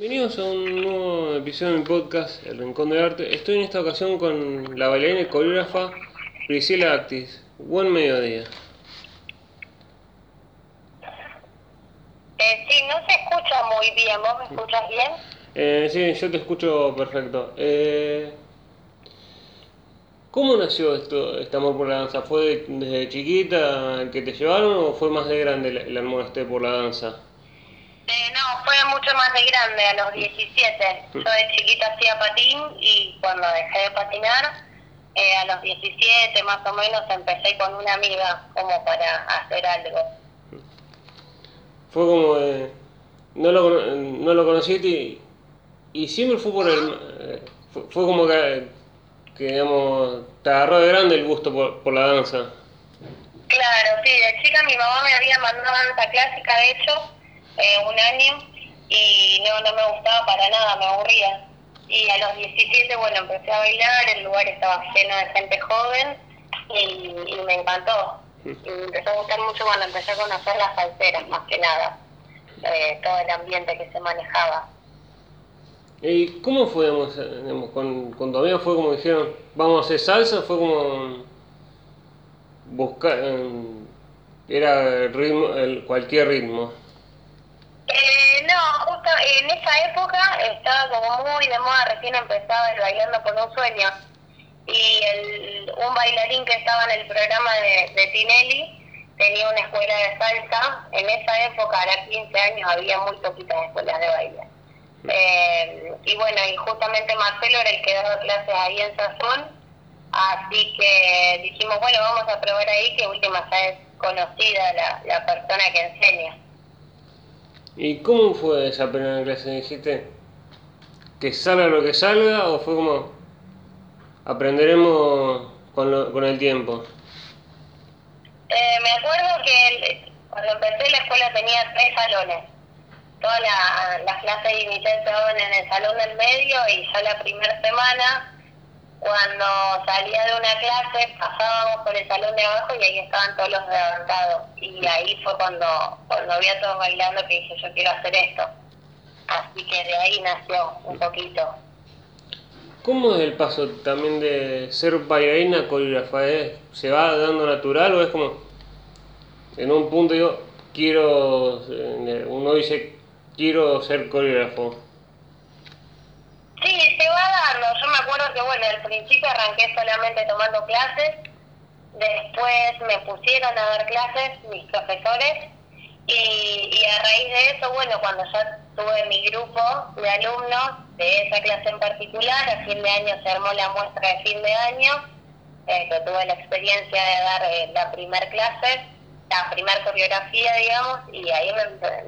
Bienvenidos a un nuevo episodio de mi podcast, El Rincón del Arte. Estoy en esta ocasión con la bailarina y coreógrafa Priscila Actis. Buen mediodía. Sí, no se escucha muy bien. ¿Vos me escuchas bien? Sí, yo te escucho perfecto. ¿Cómo nació este amor por la danza? ¿Fue desde chiquita que te llevaron o fue más de grande el amor por la danza? No, fue mucho más de grande, a los 17. Yo de chiquita hacía patín y cuando dejé de patinar, a los 17 más o menos empecé con una amiga como para hacer algo. Fue como de... No lo conociste y siempre fue por el... Fue como que digamos, te agarró de grande el gusto por la danza. Claro, sí, de chica mi mamá me había mandado danza clásica, de hecho, un año, y no me gustaba para nada, me aburría. Y a los 17, bueno, empecé a bailar, el lugar estaba lleno de gente joven y me encantó. Y me empezó a gustar mucho cuando empecé a conocer las salseras, más que nada, todo el ambiente que se manejaba. ¿Y cómo fue, digamos, con tu amiga? ¿Fue como dijeron, vamos a hacer salsa? ¿Fue como buscar, era el ritmo, cualquier ritmo? No, justo en esa época estaba como muy de moda, recién empezaba el Bailando con un Sueño, y un bailarín que estaba en el programa de Tinelli tenía una escuela de salsa. En esa época, a los 15 años, había muy poquitas escuelas de baile. Y bueno, y justamente Marcelo era el que daba clases ahí en Sazón, así que dijimos, bueno, vamos a probar ahí, que última ya es conocida la persona que enseña. ¿Y cómo fue esa primera clase? ¿Dijiste que salga lo que salga o fue como aprenderemos con el tiempo? Me acuerdo que cuando empecé la escuela tenía 3 salones. Todas las clases de inicial se daban en el salón del medio, y ya la primera semana, cuando salía de una clase, pasábamos por el salón de abajo y ahí estaban todos los levantados. Y ahí fue cuando vi a todos bailando que dije, yo quiero hacer esto. Así que de ahí nació un poquito. ¿Cómo es el paso también de ser bailarina a coreógrafa? ¿Se va dando natural o es como en un punto yo quiero, uno dice quiero ser coreógrafo? Sí, se va dando. Yo me acuerdo que bueno, al principio arranqué solamente tomando clases. Después me pusieron a dar clases mis profesores y a raíz de eso, bueno, cuando ya tuve mi grupo de alumnos de esa clase en particular, a fin de año se armó la muestra de fin de año, que tuve la experiencia de dar la primera clase, la primera coreografía, digamos, y ahí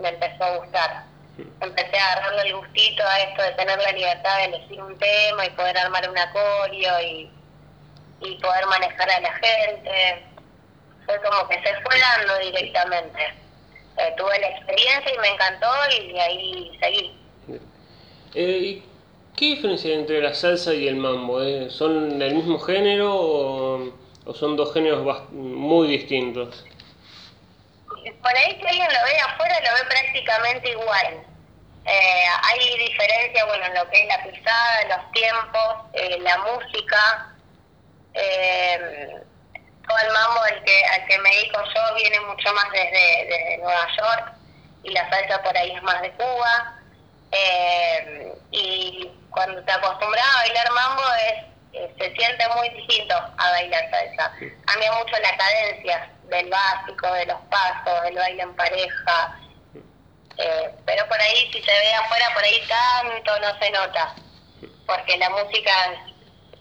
me empezó a gustar. Empecé a agarrarle el gustito a esto de tener la libertad de elegir un tema y poder armar una coreo y poder manejar a la gente. Fue como que se fue dando directamente. Tuve la experiencia y me encantó y de ahí seguí. ¿Y qué diferencia hay entre la salsa y el mambo? ¿Son del mismo género o son dos géneros muy distintos? Por ahí que alguien lo ve afuera, lo ve prácticamente igual. Hay diferencia, bueno, en lo que es la pisada, los tiempos, la música. Todo el mambo al que me dedico yo viene mucho más desde Nueva York, y la salsa por ahí es más de Cuba, y cuando te acostumbras a bailar mambo se siente muy distinto a bailar salsa. Cambia mucho la cadencia del básico, de los pasos, del baile en pareja, pero por ahí si se ve afuera por ahí tanto no se nota, porque la música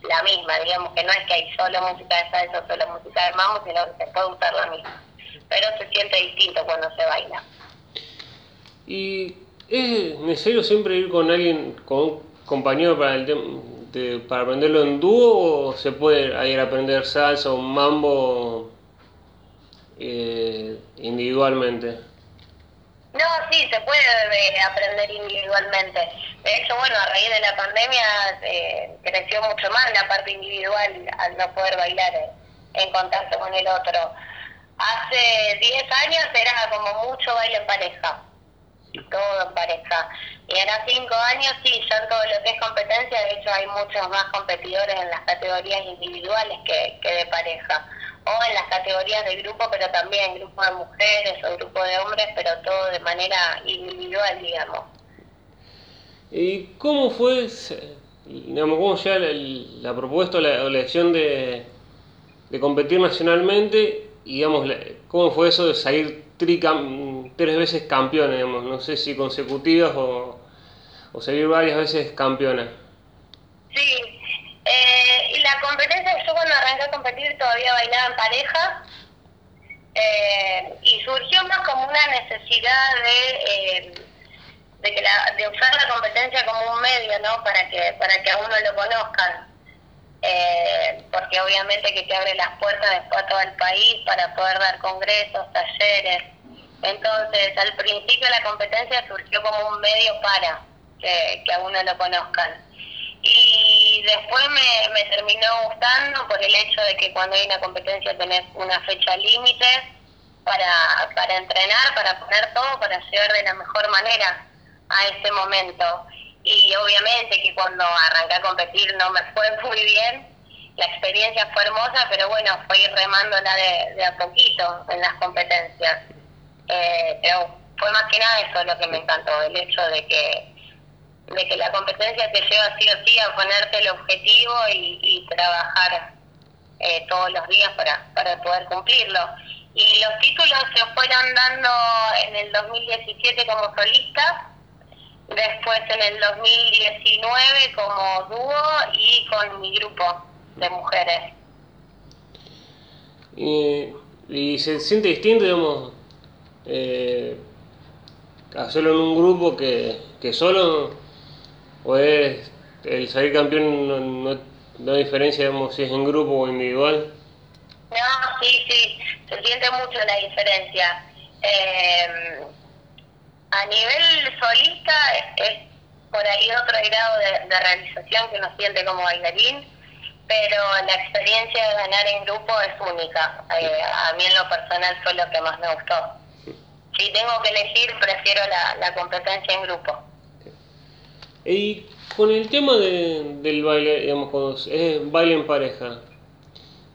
la misma, digamos que no es que hay solo música de salsa, solo música de mambo, sino que se puede usar la misma, pero se siente distinto cuando se baila. ¿Y es necesario siempre ir con alguien, con un compañero para aprenderlo en dúo, o se puede ir a aprender salsa o mambo individualmente? No, sí, se puede aprender individualmente. De hecho, bueno, a raíz de la pandemia creció mucho más la parte individual al no poder bailar en contacto con el otro. Hace 10 años era como mucho baile en pareja. y todo en pareja. Y ahora 5 años, sí, ya en todo lo que es competencia, de hecho hay muchos más competidores en las categorías individuales que de pareja, o en las categorías de grupo, pero también grupo de mujeres o grupo de hombres, pero todo de manera individual, digamos. ¿Y cómo fue, digamos, cómo ya la propuesta o la elección de competir nacionalmente, y digamos, cómo fue eso de salir 3 veces campeona, digamos, no sé si consecutivas o salir varias veces campeona? Sí. Y la competencia, yo cuando arranqué a competir todavía bailaba en pareja, y surgió más como una necesidad de usar la competencia como un medio, ¿no? Para que a uno lo conozcan, porque obviamente que te abre las puertas después a todo el país para poder dar congresos, talleres. Entonces al principio la competencia surgió como un medio para que a uno lo conozcan. Y después me terminó gustando por el hecho de que cuando hay una competencia tenés una fecha límite para entrenar, para poner todo, para llegar de la mejor manera a ese momento. Y obviamente que cuando arranqué a competir no me fue muy bien, la experiencia fue hermosa, pero bueno, fue ir remándola de a poquito en las competencias. Pero fue más que nada eso lo que me encantó, el hecho de que la competencia te lleva sí o sí a ponerte el objetivo y trabajar todos los días para poder cumplirlo. Y los títulos se fueron dando en el 2017 como solista, después en el 2019 como dúo y con mi grupo de mujeres. ¿Y se siente distinto, digamos, hacerlo en un grupo que solo? Pues el salir campeón no hay diferencia, digamos, si es en grupo o individual. No, sí, se siente mucho la diferencia. A nivel solista es por ahí otro grado de realización que uno siente como bailarín, pero la experiencia de ganar en grupo es única. A mí en lo personal fue lo que más me gustó. Si tengo que elegir, prefiero la competencia en grupo. Y con el tema del baile, digamos, cuando es baile en pareja,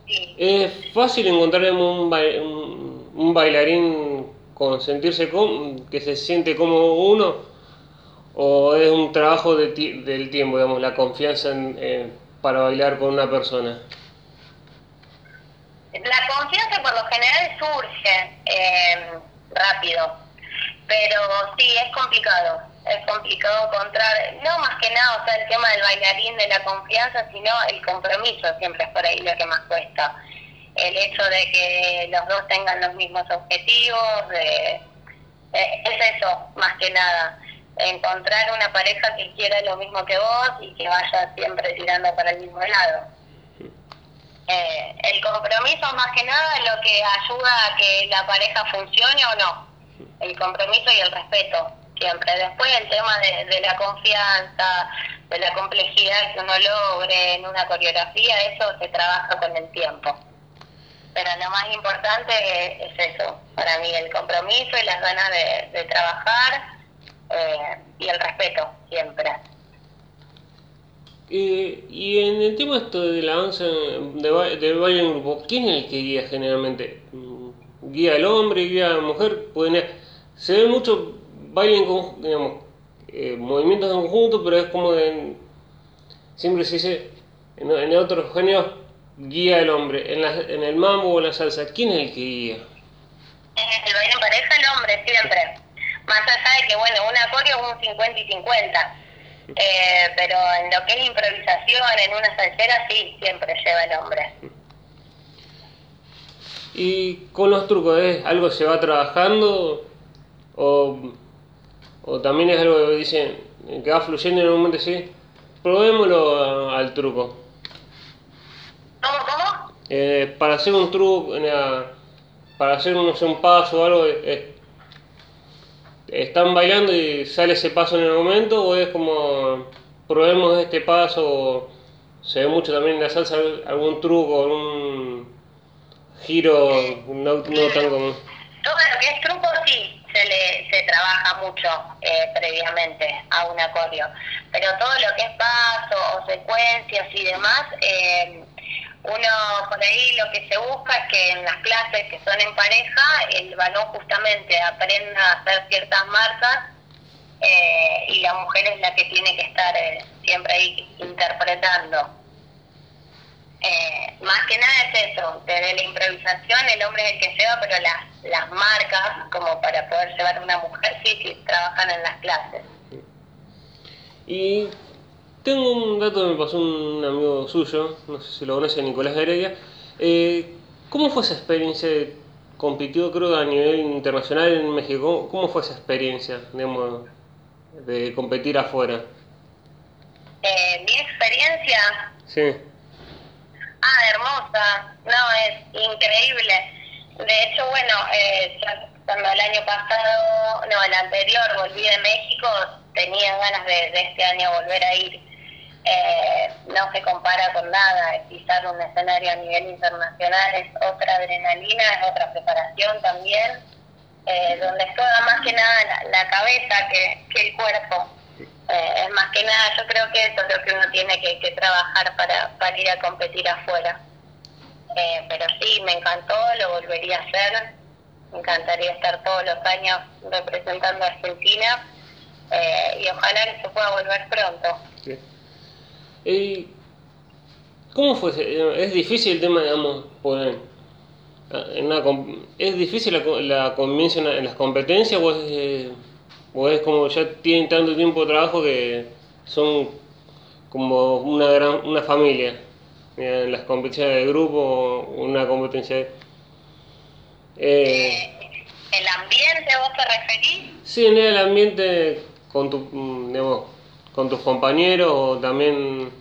sí. ¿Es fácil encontrar un bailarín con sentirse que se siente como uno? ¿O es un trabajo del tiempo, digamos, la confianza para bailar con una persona? La confianza por lo general surge rápido, pero sí, es complicado. Es complicado encontrar, no más que nada, o sea, el tema del bailarín, de la confianza, sino el compromiso siempre es por ahí lo que más cuesta. El hecho de que los dos tengan los mismos objetivos, es eso, más que nada. Encontrar una pareja que quiera lo mismo que vos y que vaya siempre tirando para el mismo lado. El compromiso, más que nada, es lo que ayuda a que la pareja funcione o no. El compromiso y el respeto. Siempre. Después el tema de la confianza, de la complejidad que uno logre en una coreografía, eso se trabaja con el tiempo. Pero lo más importante es eso, para mí el compromiso y las ganas de trabajar y el respeto siempre. Y en el tema esto de la danza, del baile en grupo, ¿quién es el que guía generalmente? ¿Guía el hombre, guía la mujer? Se ve mucho bailen con, digamos, movimientos en conjunto, pero es como siempre se dice, en otros géneros, guía el hombre. En el mambo o en la salsa, ¿quién es el que guía? El baile en pareja, el hombre, siempre. Más allá de que, bueno, un acorio es un 50 y 50. Pero en lo que es improvisación, en una salsera, sí, siempre lleva el hombre. ¿Y con los trucos, algo se va trabajando? O también es algo que dicen que va fluyendo en un momento, sí, probémoslo al truco. ¿Cómo? Para hacer un truco, para hacer un paso o algo, ¿están bailando y sale ese paso en el momento? ¿O es como probemos este paso? Se ve mucho también en la salsa algún truco, algún giro no tan común. Todo lo que es truco, sí. Se le se trabaja mucho previamente a un acordeo. Pero todo lo que es paso o secuencias y demás, uno por ahí lo que se busca es que en las clases que son en pareja, el varón justamente aprenda a hacer ciertas marcas y la mujer es la que tiene que estar siempre ahí interpretando. Más que nada es eso, desde la improvisación el hombre es el que lleva, pero las marcas como para poder llevar una mujer sí trabajan en las clases. Y tengo un dato que me pasó un amigo suyo, no sé si lo conoce, Nicolás Heredia. ¿Cómo fue esa experiencia? Compitió creo a nivel internacional en México. ¿Cómo fue esa experiencia, digamos, de competir afuera? ¿Mi experiencia? Sí. Ah, hermosa. No, es increíble. De hecho, bueno, cuando el año pasado, no, el anterior, volví de México, tenía ganas de este año volver a ir. No se compara con nada. Pisar un escenario a nivel internacional es otra adrenalina, es otra preparación también, donde es toda más que nada la cabeza que el cuerpo. Es más que nada, yo creo que eso es lo que uno tiene que trabajar para ir a competir afuera. Pero sí, me encantó, lo volvería a hacer. Me encantaría estar todos los años representando a Argentina y ojalá que se pueda volver pronto. Sí. ¿Cómo fue? Es difícil el tema, digamos, poner en una ¿es difícil la convivencia en las competencias o es...? ¿O es como ya tienen tanto tiempo de trabajo que son como una familia? En las competencias de grupo, una competencia de... ¿El ambiente vos te referís? Sí, en el ambiente con digamos, con tus compañeros o también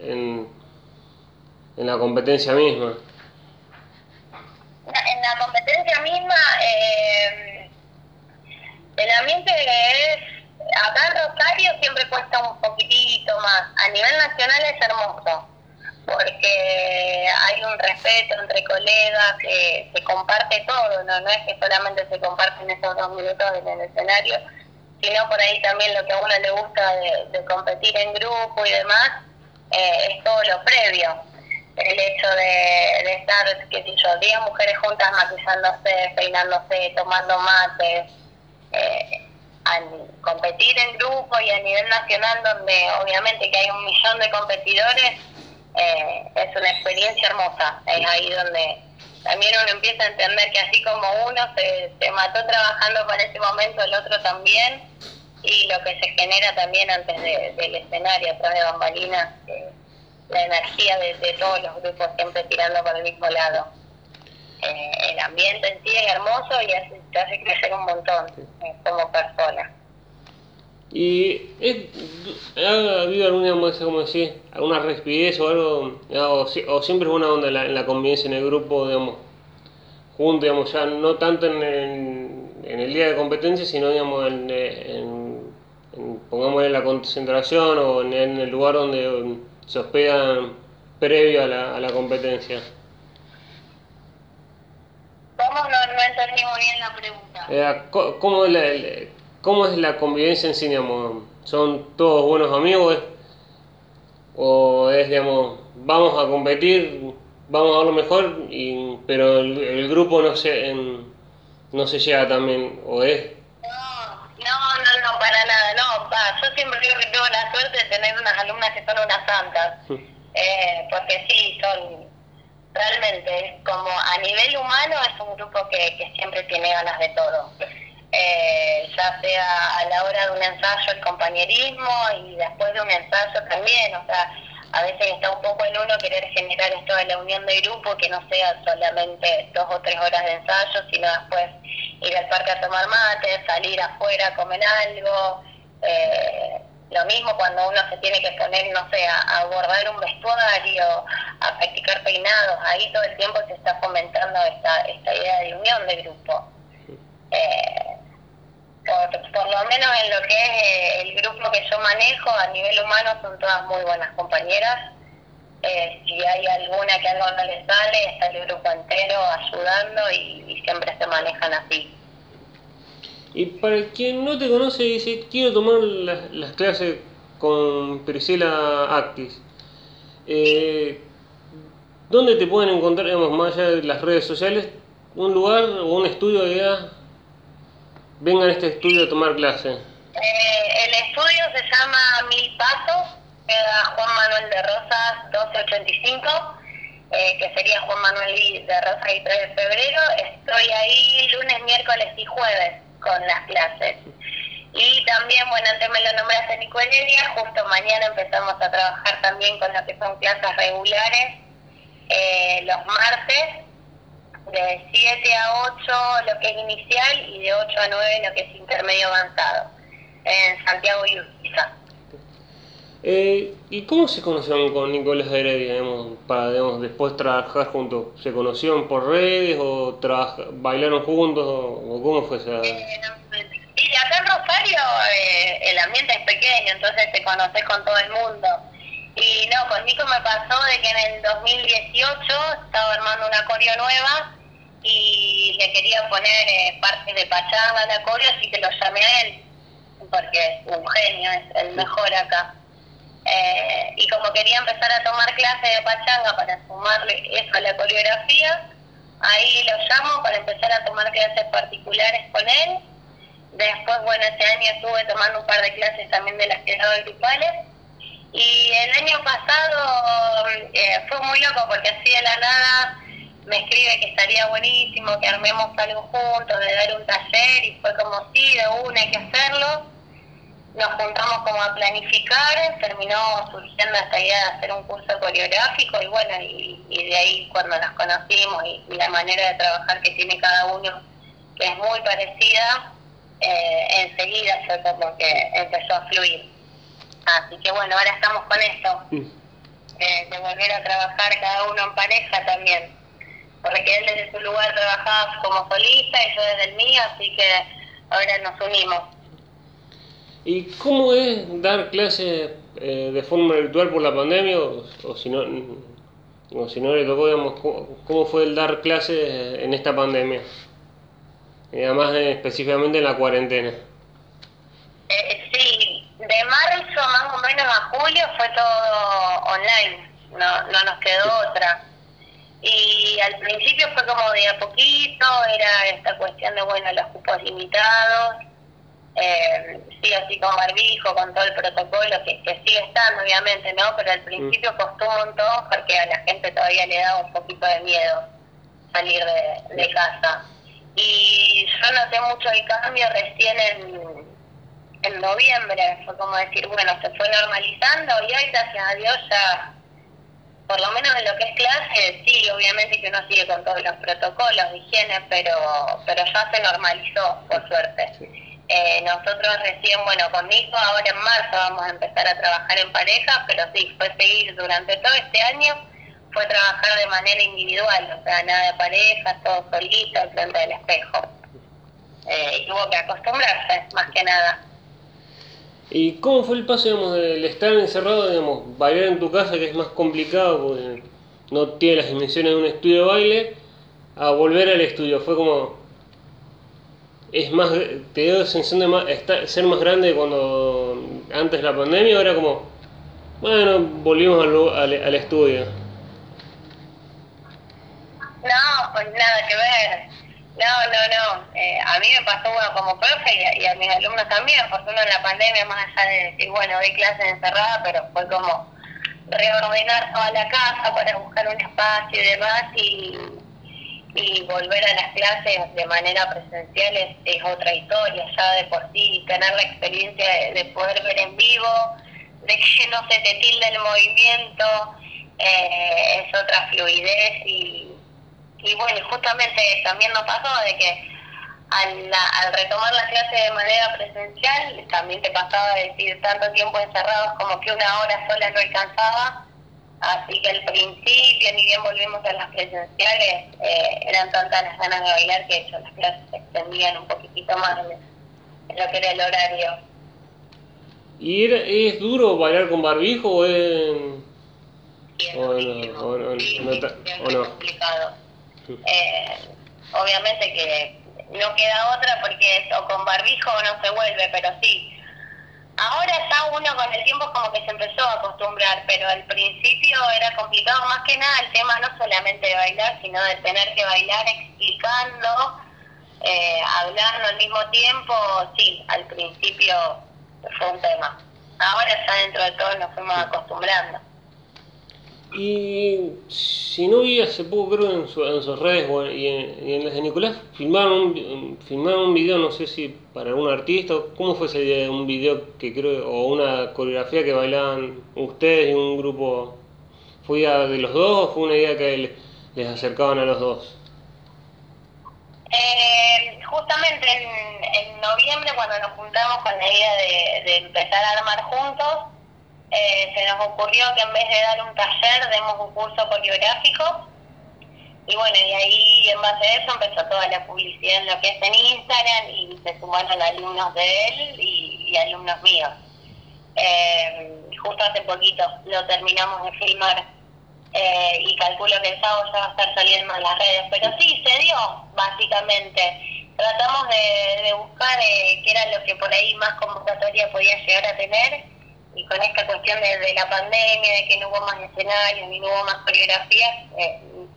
en la competencia misma. En la competencia misma... el ambiente es, acá en Rosario siempre cuesta un poquitito más, a nivel nacional es hermoso, porque hay un respeto entre colegas, se comparte todo, no es que solamente se comparten esos 2 minutos en el escenario, sino por ahí también lo que a uno le gusta de competir en grupo y demás, es todo lo previo. El hecho de estar, qué sé yo, 10 mujeres juntas maquillándose, peinándose, tomando mates. Competir en grupo y a nivel nacional donde obviamente que hay 1 millón de competidores es una experiencia hermosa, es ahí donde también uno empieza a entender que así como uno se mató trabajando para ese momento, el otro también, y lo que se genera también antes del escenario, atrás de bambalinas, la energía de todos los grupos siempre tirando para el mismo lado. El ambiente en sí es hermoso y te hace crecer un montón como persona. ¿Y ha habido alguna rispidez o algo? ¿O siempre es buena onda en la convivencia en el grupo, digamos, junto, digamos, ya no tanto en el día de competencia, sino, digamos, pongámosle la concentración o en el lugar donde se hospedan previo a la competencia? ¿Cómo? No entendí muy bien la pregunta. ¿Cómo es la convivencia en sí, digamos? ¿Son todos buenos amigos? ¿O es, digamos, vamos a competir, vamos a dar lo mejor, pero el grupo no se llega también, o es? No, para nada, no. Yo siempre digo que tengo la suerte de tener unas alumnas que son unas santas, porque sí, son... Realmente, es como a nivel humano es un grupo que siempre tiene ganas de todo. Ya sea a la hora de un ensayo el compañerismo y después de un ensayo también. O sea, a veces está un poco en uno querer generar esto de la unión de grupo, que no sea solamente 2 o 3 horas de ensayo, sino después ir al parque a tomar mate, salir afuera a comer algo. Lo mismo cuando uno se tiene que poner, no sé, a bordar un vestuario, a practicar peinados, ahí todo el tiempo se está fomentando esta idea de unión de grupo. Por lo menos en lo que es el grupo que yo manejo, a nivel humano son todas muy buenas compañeras. Si hay alguna que algo no les sale, está el grupo entero ayudando y siempre se manejan así. Y para quien no te conoce, dice, quiero tomar las clases con Priscila Actis. ¿Dónde te pueden encontrar, digamos, más allá de las redes sociales? ¿Un lugar o un estudio de edad? Vengan a este estudio a tomar clase. El estudio se llama Mil Pasos, queda Juan Manuel de Rosas 1285, que sería Juan Manuel de Rosas y 3 de febrero. Estoy ahí lunes, miércoles y jueves con las clases. Y también, bueno, antes me lo nombraste, Nicolás Heredia, justo mañana empezamos a trabajar también con lo que son clases regulares, los martes, de 7 a 8 lo que es inicial y de 8 a 9 lo que es intermedio avanzado, en Santiago y Uriza. ¿Y cómo se conocieron con Nicolás Heredia, digamos, para, digamos, después trabajar juntos? ¿Se conocieron por redes o bailaron juntos o cómo fue esa...? Sí, acá en Rosario el ambiente es pequeño, entonces te conoces con todo el mundo. Y no, con Nico me pasó de que en el 2018 estaba armando una coreo nueva y le quería poner partes de pachanga a la coreo, así que lo llamé a él, porque es un genio, es el mejor acá. Y como quería empezar a tomar clases de pachanga para sumarle eso a la coreografía, ahí lo llamo para empezar a tomar clases particulares con él. Después, bueno, ese año estuve tomando un par de clases también de las que daba grupales. Y el año pasado fue muy loco, porque así de la nada me escribe que estaría buenísimo que armemos algo juntos, de dar un taller, y fue como sí, de una hay que hacerlo. Nos juntamos como a planificar, terminó surgiendo esta idea de hacer un curso coreográfico, y bueno, y de ahí cuando nos conocimos y la manera de trabajar que tiene cada uno, que es muy parecida, enseguida fue como que empezó a fluir. Así que bueno, ahora estamos con esto, de volver a trabajar cada uno en pareja también, porque él desde su lugar trabajaba como solista y yo desde el mío, así que ahora nos unimos. ¿Y cómo es dar clases de forma virtual por la pandemia? O si no le tocó, digamos, ¿cómo fue el dar clases en esta pandemia? Y además específicamente en la cuarentena. Sí, de marzo más o menos a julio fue todo online, no nos quedó otra. Y al principio fue como de a poquito, era esta cuestión de, bueno, los cupos limitados, sí, así con barbijo, con todo el protocolo que sigue estando obviamente, ¿no? Pero al principio costó un montón porque a la gente todavía le daba un poquito de miedo salir de casa. Y yo noté mucho el cambio recién en noviembre, fue como decir, bueno, se fue normalizando y hoy, gracias a Dios, ya, por lo menos en lo que es clase, sí, obviamente que uno sigue con todos los protocolos de higiene, pero ya se normalizó, por suerte. Sí. Nosotros recién, bueno, conmigo, ahora en marzo vamos a empezar a trabajar en pareja, pero sí, fue seguir durante todo este año. Fue trabajar de manera individual, o sea, nada de pareja, todo solito, al frente del espejo. Y hubo que acostumbrarse, más que nada. ¿Y cómo fue el paso, digamos, del estar encerrado, digamos, bailar en tu casa, que es más complicado, porque no tiene las dimensiones de un estudio de baile, a volver al estudio? Fue como... es más, te dio la sensación de ser más grande cuando antes de la pandemia, ahora como, bueno, volvimos al estudio. No, pues nada que ver. No. A mí me pasó, bueno, como profe y a mis alumnos también, porque uno en la pandemia, más allá de decir, bueno, doy clases encerradas, pero fue como reordenar toda la casa para buscar un espacio y demás, y volver a las clases de manera presencial es otra historia, ya de por sí, tener la experiencia de poder ver en vivo, de que no se te tilde el movimiento, es otra fluidez y bueno, justamente también nos pasó de que al retomar la clase de manera presencial, también te pasaba de decir tanto tiempo encerrados como que una hora sola no alcanzaba, así que al principio, ni bien volvimos a las presenciales, eran tantas las ganas de bailar que hecho, las clases se extendían un poquitito más en lo que era el horario. ¿Y es duro bailar con barbijo o es...? Sí, es complicado. Obviamente que no queda otra porque es o con barbijo o no se vuelve, pero sí. Ahora ya uno con el tiempo como que se empezó a acostumbrar, pero al principio era complicado, más que nada el tema no solamente de bailar, sino de tener que bailar explicando, hablando al mismo tiempo. Sí, al principio fue un tema. Ahora ya dentro de todo nos fuimos acostumbrando. Y si no vi hace poco, creo, en sus redes y en las de Nicolás, filmaron un video, no sé si para algún artista, ¿cómo fue ese idea de un video que creo, o una coreografía que bailaban ustedes y un grupo? ¿Fue idea de los dos o fue una idea que les acercaban a los dos? Justamente en noviembre, cuando nos juntamos con la idea de empezar a armar juntos, se nos ocurrió que en vez de dar un taller, demos un curso coreográfico. Y bueno, y ahí en base a eso empezó toda la publicidad en lo que es en Instagram, y se sumaron alumnos de él y alumnos míos. Justo hace poquito lo terminamos de filmar, y calculo que el sábado ya va a estar saliendo en las redes. Pero sí, se dio, básicamente. Tratamos de buscar qué era lo que por ahí más convocatoria podía llegar a tener. Y con esta cuestión de la pandemia, de que no hubo más escenarios ni no hubo más coreografías,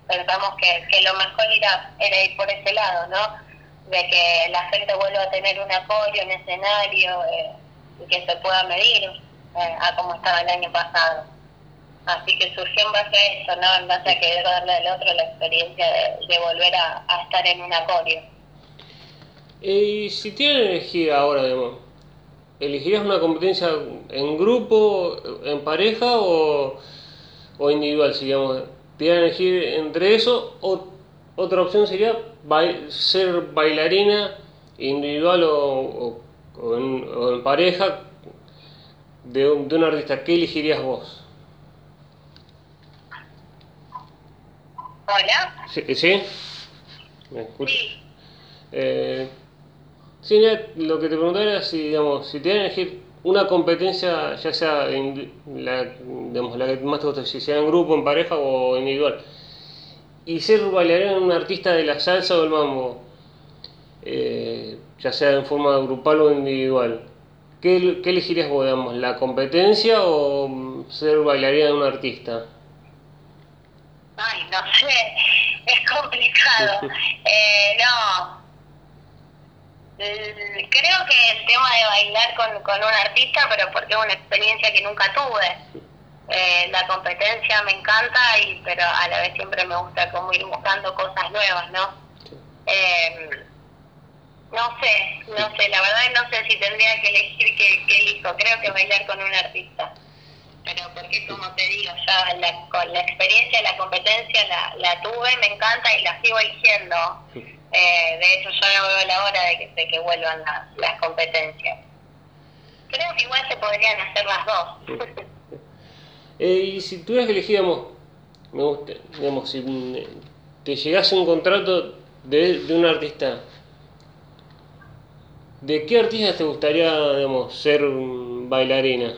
pensamos que lo mejor era ir por ese lado, ¿no? De que la gente vuelva a tener un apoyo, un escenario, y que se pueda medir a cómo estaba el año pasado. Así que surgió en base a eso, ¿no? En base a querer darle al otro la experiencia de volver a estar en una coreo. Y si tienen energía ahora, digamos, ¿elegirías una competencia en grupo, en pareja o individual? Si digamos, pudieran elegir entre eso, o otra opción sería ser bailarina individual o en pareja de un artista. ¿Qué elegirías vos? ¿Hola? ¿Sí? ¿Me escuchas? Sí. Sí, lo que te preguntaba era si te iban a elegir una competencia, ya sea la que más te gusta, si sea en grupo, en pareja o individual, y ser bailarina, un artista de la salsa o el mambo, ya sea en forma grupal o individual, ¿qué elegirías vos, digamos, la competencia o ser bailarina de un artista? Ay, no sé, es complicado. No. Creo que el tema de bailar con un artista, pero porque es una experiencia que nunca tuve. La competencia me encanta, pero a la vez siempre me gusta como ir buscando cosas nuevas, ¿no? No sé, la verdad no sé si tendría que elegir qué elijo. Creo que bailar con un artista. Pero porque, como te digo, ya con la experiencia, la competencia la tuve, me encanta y la sigo eligiendo. De hecho, yo no veo la hora de que vuelvan las competencias. Creo que igual se podrían hacer las dos. Y si tuvieras que elegir, digamos, si te llegase un contrato de un artista, ¿de qué artista te gustaría, digamos, ser bailarina?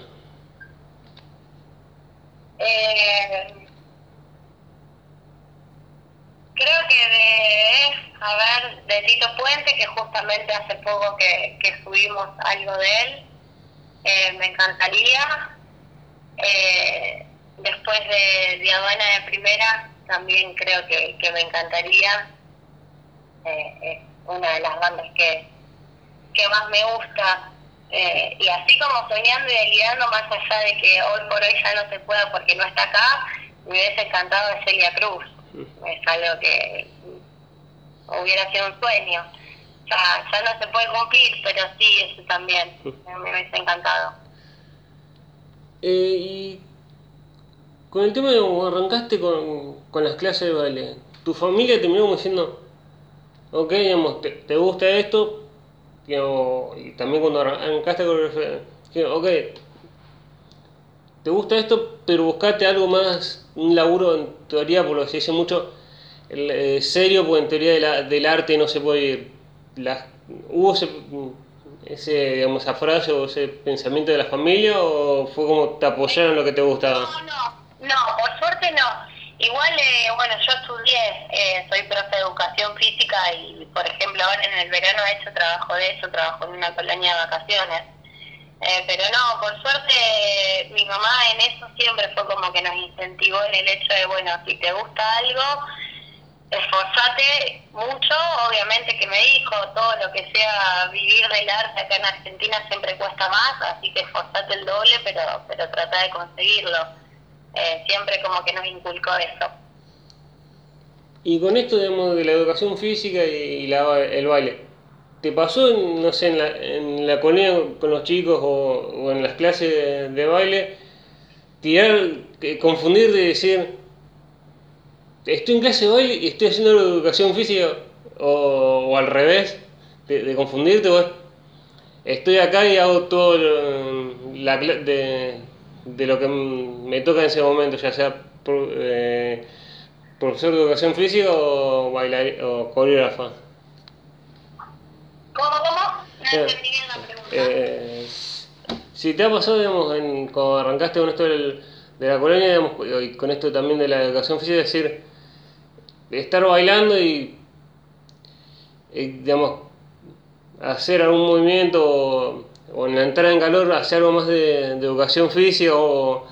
Creo que de Tito Puente, que justamente hace poco que subimos algo de él, me encantaría. Después de Aduana de Primera, también creo que me encantaría. Es una de las bandas que más me gusta. Y así como soñando y delirando, más allá de que hoy por hoy ya no se pueda porque no está acá, me hubiese encantado de Celia Cruz. Es algo que hubiera sido un sueño. Ya no se puede cumplir, pero sí, eso también me hubiese encantado. Y con el tema de arrancaste con las clases de baile, tu familia terminó como diciendo, ok, digamos, te gusta esto, digamos, y también cuando arrancaste con el, ok, te gusta esto, pero buscate algo más, un laburo en teoría, por lo que se dice mucho, serio, porque en teoría del arte no se puede ir. ¿Hubo digamos, esa frase o ese pensamiento de la familia, o fue como te apoyaron lo que te gustaba? No, por suerte no. Igual, bueno, yo estudié, soy profe de educación física y, por ejemplo, ahora en el verano he hecho trabajo de eso, trabajo en una colonia de vacaciones. Pero no, por suerte, mi mamá en eso siempre fue como que nos incentivó en el hecho de, bueno, si te gusta algo, esforzate mucho. Obviamente que me dijo, todo lo que sea vivir del arte acá en Argentina siempre cuesta más, así que esforzate el doble, pero trata de conseguirlo. Siempre como que nos inculcó eso. Y con esto, digamos, de la educación física y el baile, ¿te pasó, no sé, en la colonia con los chicos o en las clases de baile, confundir de decir, estoy en clase de baile y estoy haciendo la educación física, o al revés, de confundirte, pues, estoy acá y hago todo la clase de lo que me toca en ese momento, ya sea profesor de educación física o bailar o coreógrafa? ¿Cómo? No entendí bien la pregunta. Si te ha pasado, digamos, cuando arrancaste con esto de la colonia, digamos, y con esto también de la educación física, es decir, estar bailando y digamos, hacer algún movimiento o en la entrada en calor hacer algo más de educación física o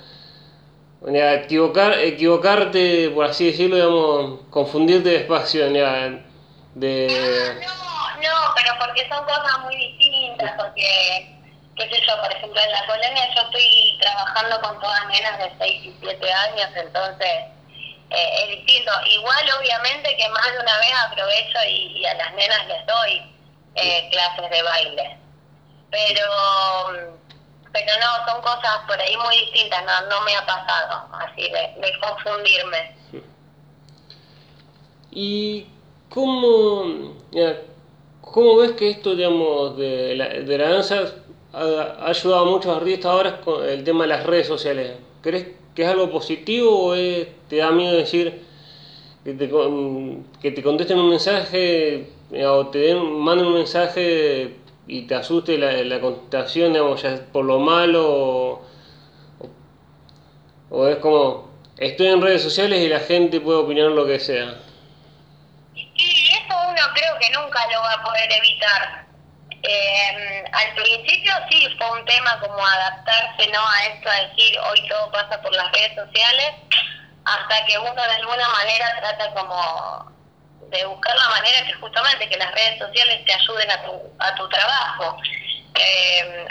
equivocarte, por así decirlo, digamos, confundirte de espacio, No, pero porque son cosas muy distintas, porque, qué sé yo, por ejemplo, en la colonia yo estoy trabajando con todas nenas de 6 y 7 años, entonces es distinto. Igual, obviamente, que más de una vez aprovecho y a las nenas les doy clases de baile. Pero no, son cosas por ahí muy distintas, no me ha pasado así de confundirme. ¿Y cómo ves que esto, digamos, de la danza ha ayudado a muchos artistas ahora con el tema de las redes sociales? ¿Crees que es algo positivo o te da miedo decir que te contesten un mensaje o manden un mensaje y te asuste la contestación, digamos, ya por lo malo, o es como, estoy en redes sociales y la gente puede opinar lo que sea? Sí, eso uno creo que nunca lo va a poder evitar. Al principio sí fue un tema como adaptarse, ¿no?, a esto, a decir, hoy todo pasa por las redes sociales, hasta que uno de alguna manera trata como de buscar la manera que justamente que las redes sociales te ayuden a tu trabajo.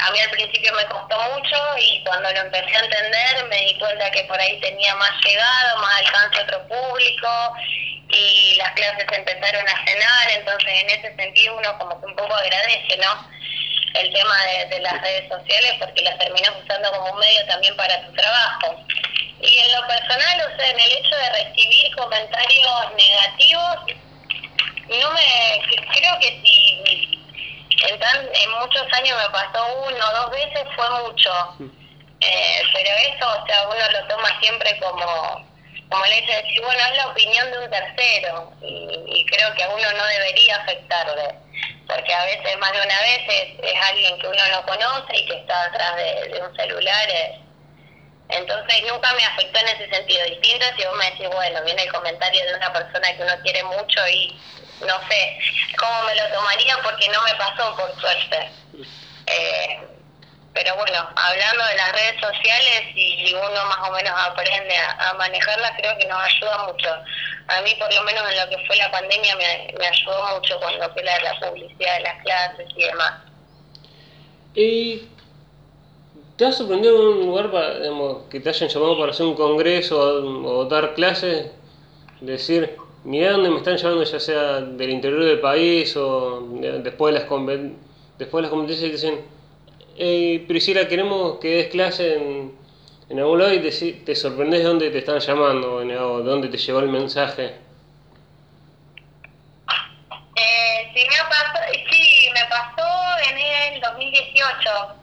A mí al principio me costó mucho y cuando lo empecé a entender me di cuenta que por ahí tenía más llegado, más alcance a otro público y las clases empezaron a llenar, entonces en ese sentido uno como que un poco agradece, ¿no?, el tema de las redes sociales, porque las terminas usando como un medio también para tu trabajo. Y en lo personal, o sea, en el hecho de recibir comentarios negativos, creo que si en muchos años me pasó 1 o 2 veces, fue mucho. Pero eso, o sea, uno lo toma siempre como el hecho de decir, bueno, es la opinión de un tercero, y creo que a uno no debería afectarle, porque a veces, más de una vez, es alguien que uno no conoce y que está atrás de un celular. Entonces nunca me afectó en ese sentido. Distinto si vos me decís, bueno, viene el comentario de una persona que uno quiere mucho y no sé cómo me lo tomaría, porque no me pasó, por suerte. Pero bueno, hablando de las redes sociales y uno más o menos aprende a manejarlas, creo que nos ayuda mucho. A mí, por lo menos en lo que fue la pandemia, me ayudó mucho cuando fue la publicidad de las clases y demás. Y ¿te ha sorprendido algún lugar para, digamos, que te hayan llamado para hacer un congreso o dar clases? Decir, mirá dónde me están llamando, ya sea del interior del país o después de las competencias, y dicen, hey, Priscila, queremos que des clase en algún lado, y te sorprendés de dónde te están llamando o de dónde te llegó el mensaje. Sí, me pasó en el 2018.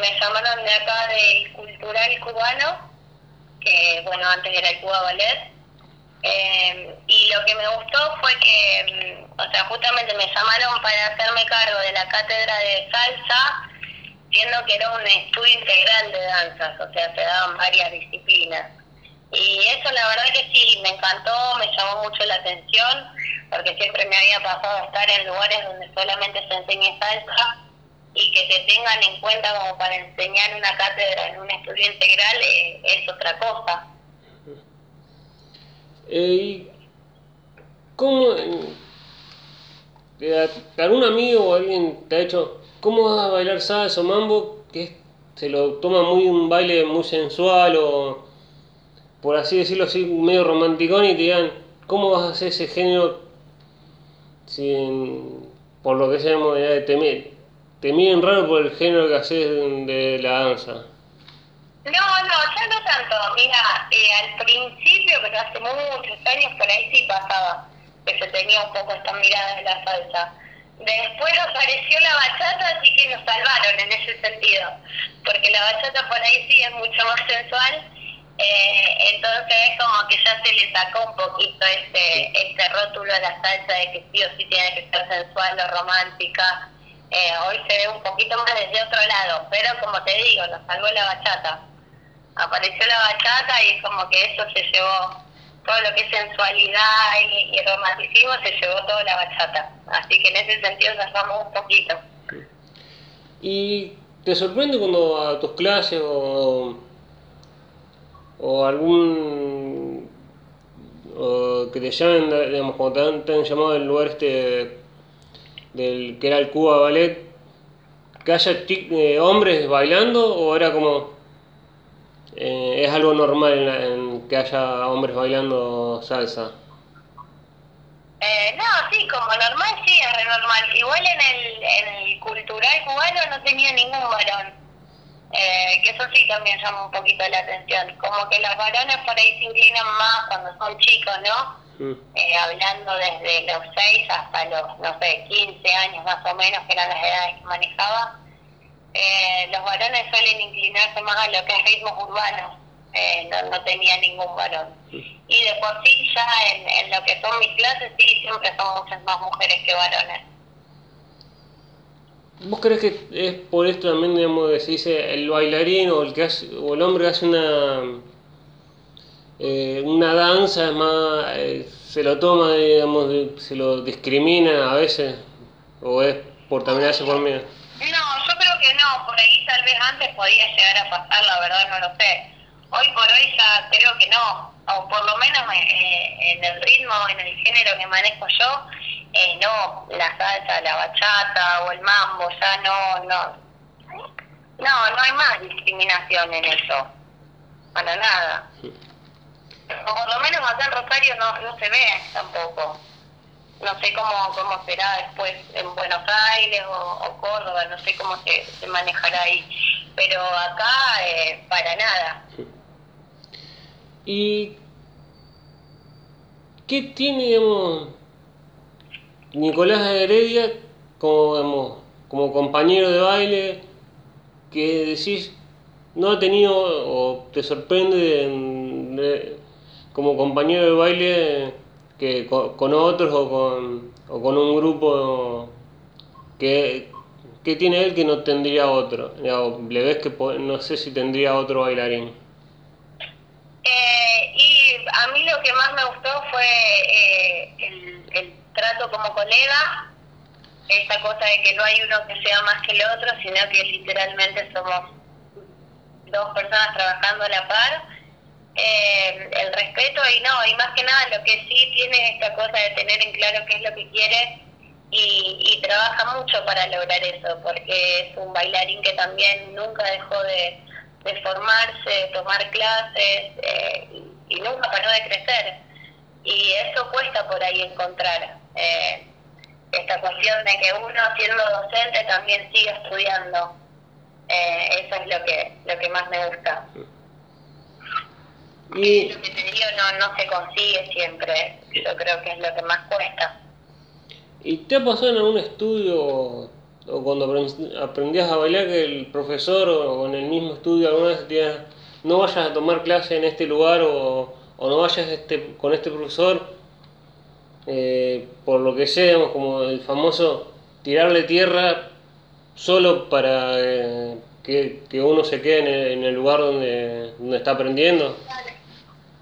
Me llamaron de acá del Cultural Cubano, que bueno, antes era el Cuba Ballet, y lo que me gustó fue que, o sea, justamente me llamaron para hacerme cargo de la cátedra de salsa, siendo que era un estudio integral de danzas, o sea, se daban varias disciplinas. Y eso la verdad que sí, me encantó, me llamó mucho la atención, porque siempre me había pasado estar en lugares donde solamente se enseñe salsa y que te tengan en cuenta como para enseñar una cátedra en un estudio integral es otra cosa. ¿Cómo, algún amigo o alguien te ha hecho, cómo vas a bailar salsa o mambo? Que se lo toma muy un baile muy sensual o, por así decirlo, así medio romanticón, y te digan, ¿cómo vas a hacer ese género sin, por lo que se llama de temer? Te miren raro por el género que haces de la danza. No, ya no tanto. Mira, al principio, pero hace muchos años, por ahí sí pasaba que se tenía un poco esta mirada de la salsa. Después apareció la bachata, así que nos salvaron en ese sentido, porque la bachata por ahí sí es mucho más sensual, entonces es como que ya se le sacó un poquito este rótulo a la salsa de que sí o sí tiene que ser sensual o romántica. Hoy se ve un poquito más desde otro lado, pero como te digo, nos salvó la bachata. Apareció la bachata y es como que eso se llevó, todo lo que es sensualidad y romanticismo se llevó toda la bachata. Así que en ese sentido nos salvamos un poquito. ¿Y te sorprende cuando a tus clases o algún... o que te llamen, digamos, cuando te han llamado del lugar del que era el Cuba Ballet, que haya hombres bailando, o era como es algo normal en que haya hombres bailando salsa? No, sí, como normal, sí, es re normal. Igual en el Cultural Cubano no tenía ningún varón, que eso sí también llama un poquito la atención, como que los varones por ahí se inclinan más cuando son chicos, ¿no? Hablando desde los 6 hasta los, no sé, 15 años más o menos, que eran las edades que manejaba, los varones suelen inclinarse más a lo que es ritmos urbanos, no tenía ningún varón. Y de por sí ya en lo que son mis clases, sí, siempre son muchas más mujeres que varones. ¿Vos crees que es por esto también, digamos, que se dice el bailarín o el hombre que hace una danza es más, se lo toma, digamos, se lo discrimina a veces, o es por también hace por miedo? No, yo creo que no, por ahí tal vez antes podía llegar a pasar, la verdad no lo sé. Hoy por hoy ya creo que no, o por lo menos en el ritmo, en el género que manejo yo, no, la salsa, la bachata o el mambo, ya no hay más discriminación en eso, para nada. O por lo menos acá en Rosario no se ve tampoco. No sé cómo será después en Buenos Aires o Córdoba, no sé cómo se manejará ahí. Pero acá, para nada. ¿Y qué tiene, digamos, Nicolás Heredia como compañero de baile que decís no ha tenido o te sorprende como compañero de baile que con otros o con un grupo que tiene él que no tendría otro? Le ves que no sé si tendría otro bailarín. Y a mí lo que más me gustó fue el trato como colega, esa cosa de que no hay uno que sea más que el otro, sino que literalmente somos dos personas trabajando a la par. El respeto y más que nada lo que sí tiene es esta cosa de tener en claro qué es lo que quiere y trabaja mucho para lograr eso, porque es un bailarín que también nunca dejó de formarse, de tomar clases, y nunca paró de crecer, y eso cuesta por ahí encontrar, esta cuestión de que uno siendo docente también sigue estudiando, eso es lo que más me gusta. Y lo que te digo no se consigue siempre, yo creo que es lo que más cuesta. ¿Y te ha pasado en algún estudio o cuando aprendías a bailar que el profesor o en el mismo estudio alguna vez te diga no vayas a tomar clase en este lugar o no vayas con este profesor, por lo que sea, digamos, como el famoso tirarle tierra solo para que uno se quede en el lugar donde está aprendiendo?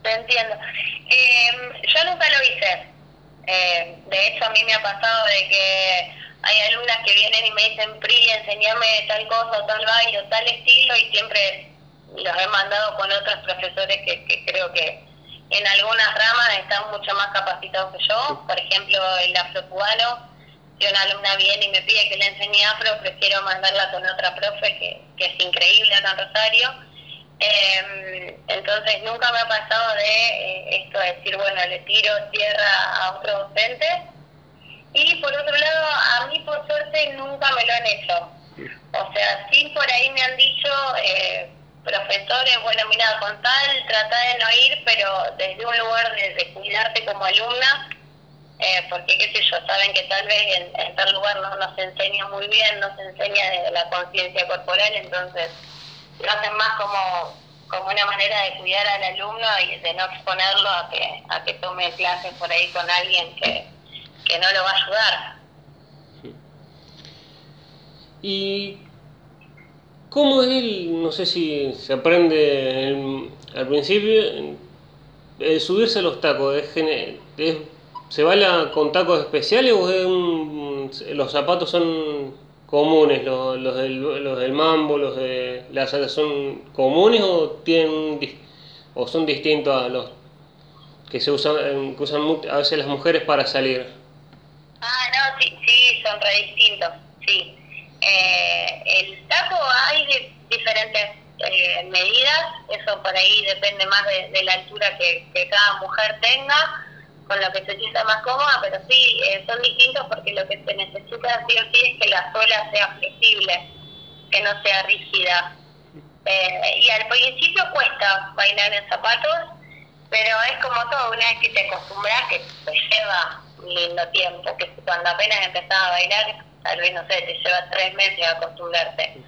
Te entiendo. Yo nunca lo hice. De hecho, a mí me ha pasado de que hay alumnas que vienen y me dicen, Pri, enseñame tal cosa, tal baile, tal estilo, y siempre los he mandado con otros profesores que creo que en algunas ramas están mucho más capacitados que yo. Por ejemplo, el afrocubano, si una alumna viene y me pide que le enseñe afro, prefiero mandarla con otra profe que es increíble, Ana Rosario. Entonces nunca me ha pasado de esto de decir, bueno, le tiro tierra a otro docente. Y por otro lado, a mí por suerte nunca me lo han hecho. O sea, sí por ahí me han dicho profesores, bueno, mira, con tal, trata de no ir, pero desde un lugar de cuidarte como alumna, porque qué sé yo, saben que tal vez en tal lugar no nos enseña muy bien, no se enseña desde la conciencia corporal, entonces lo hacen más como una manera de cuidar al alumno y de no exponerlo a que tome clases por ahí con alguien que no lo va a ayudar. Y ¿cómo él, no sé si se aprende al principio, el subirse a los tacos, ¿se baila con tacos especiales o los zapatos son comunes, los del mambo, los de la salsa son comunes o son distintos a los que se usan, a veces las mujeres para salir? No, sí, son re distintos, sí. El taco hay de diferentes medidas, eso por ahí depende más de la altura que cada mujer tenga, con lo que se sienta más cómoda, pero sí, son distintos porque lo que se necesita sí o sí es que la suela sea flexible, que no sea rígida. Y al principio cuesta bailar en zapatos, pero es como todo, una vez que te acostumbras, que te lleva un lindo tiempo, que cuando apenas empezás a bailar, tal vez, no sé, te lleva 3 meses a acostumbrarte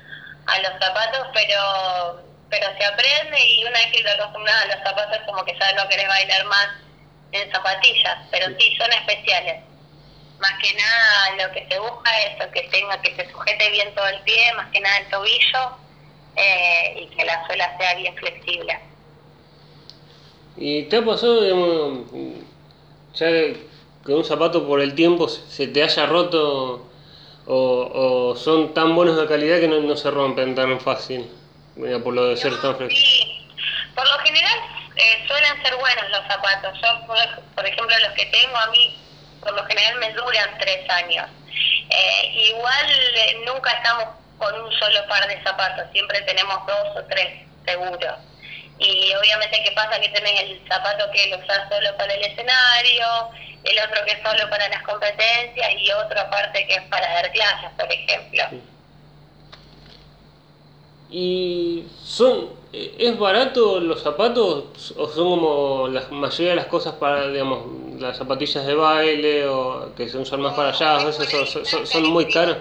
a los zapatos, pero se aprende, y una vez que te acostumbras a los zapatos es como que ya no querés bailar más en zapatillas, pero sí, son especiales. Más que nada lo que se busca es que se sujete bien todo el pie, más que nada el tobillo, y que la suela sea bien flexible. ¿Y te ha pasado, digamos, ya que un zapato por el tiempo se te haya roto? ¿O son tan buenos de calidad que no se rompen tan fácil? Mira, por lo de ser tan flexible. Sí, por lo general suelen ser buenos los zapatos. Yo, por ejemplo, los que tengo a mí, por lo general me duran 3 años. Igual nunca estamos con un solo par de zapatos, siempre tenemos 2 o 3 seguros. Y obviamente, ¿qué pasa? Que tenés el zapato que lo usás solo para el escenario, el otro que es solo para las competencias y otro aparte que es para dar clases, por ejemplo. ¿Y es barato los zapatos o son como la mayoría de las cosas para, digamos, las zapatillas de baile o que se usan más para allá? A veces son muy caros.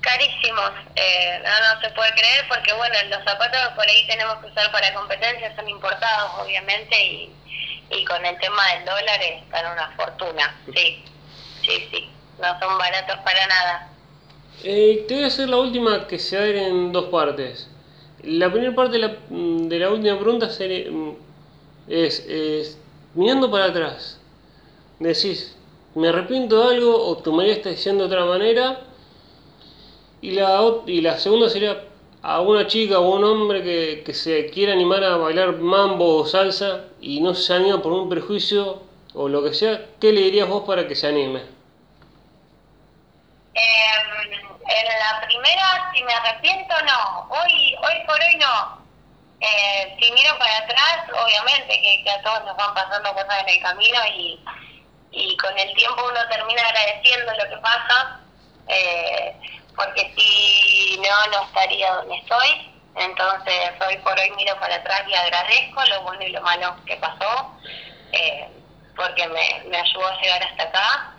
Carísimos, no se puede creer porque, bueno, los zapatos que por ahí tenemos que usar para competencias son importados, obviamente, y con el tema del dólar están una fortuna, sí, no son baratos para nada. Te voy a hacer la última que se va a ir en 2 partes. La primera parte de la última pregunta es mirando para atrás, decís, ¿me arrepiento de algo o tu María está diciendo de otra manera? Y la segunda sería a una chica o un hombre que se quiera animar a bailar mambo o salsa y no se anima por un prejuicio o lo que sea, ¿qué le dirías vos para que se anime? En la primera, si me arrepiento, no. Hoy por hoy no. Si miro para atrás, obviamente que a todos nos van pasando cosas en el camino y con el tiempo uno termina agradeciendo lo que pasa. Porque si no estaría donde estoy, entonces hoy por hoy miro para atrás y agradezco lo bueno y lo malo que pasó, porque me ayudó a llegar hasta acá.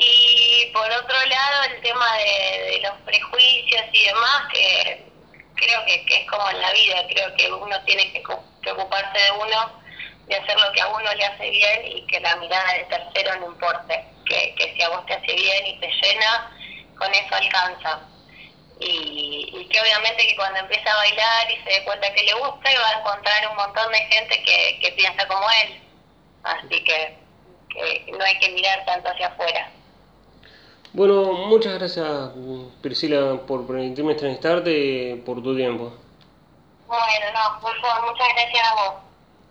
Y por otro lado, el tema de los prejuicios y demás, que creo que es como en la vida, creo que uno tiene que preocuparse de uno, de hacer lo que a uno le hace bien y que la mirada del tercero no importe, que si a vos te hace bien y te llena, con eso alcanza. y que obviamente que cuando empieza a bailar y se dé cuenta que le gusta, y va a encontrar un montón de gente que piensa como él, así que no hay que mirar tanto hacia afuera. Bueno, muchas gracias, Priscila, por permitirme entrevistarte y por tu tiempo. Bueno, no, por favor, muchas gracias a vos.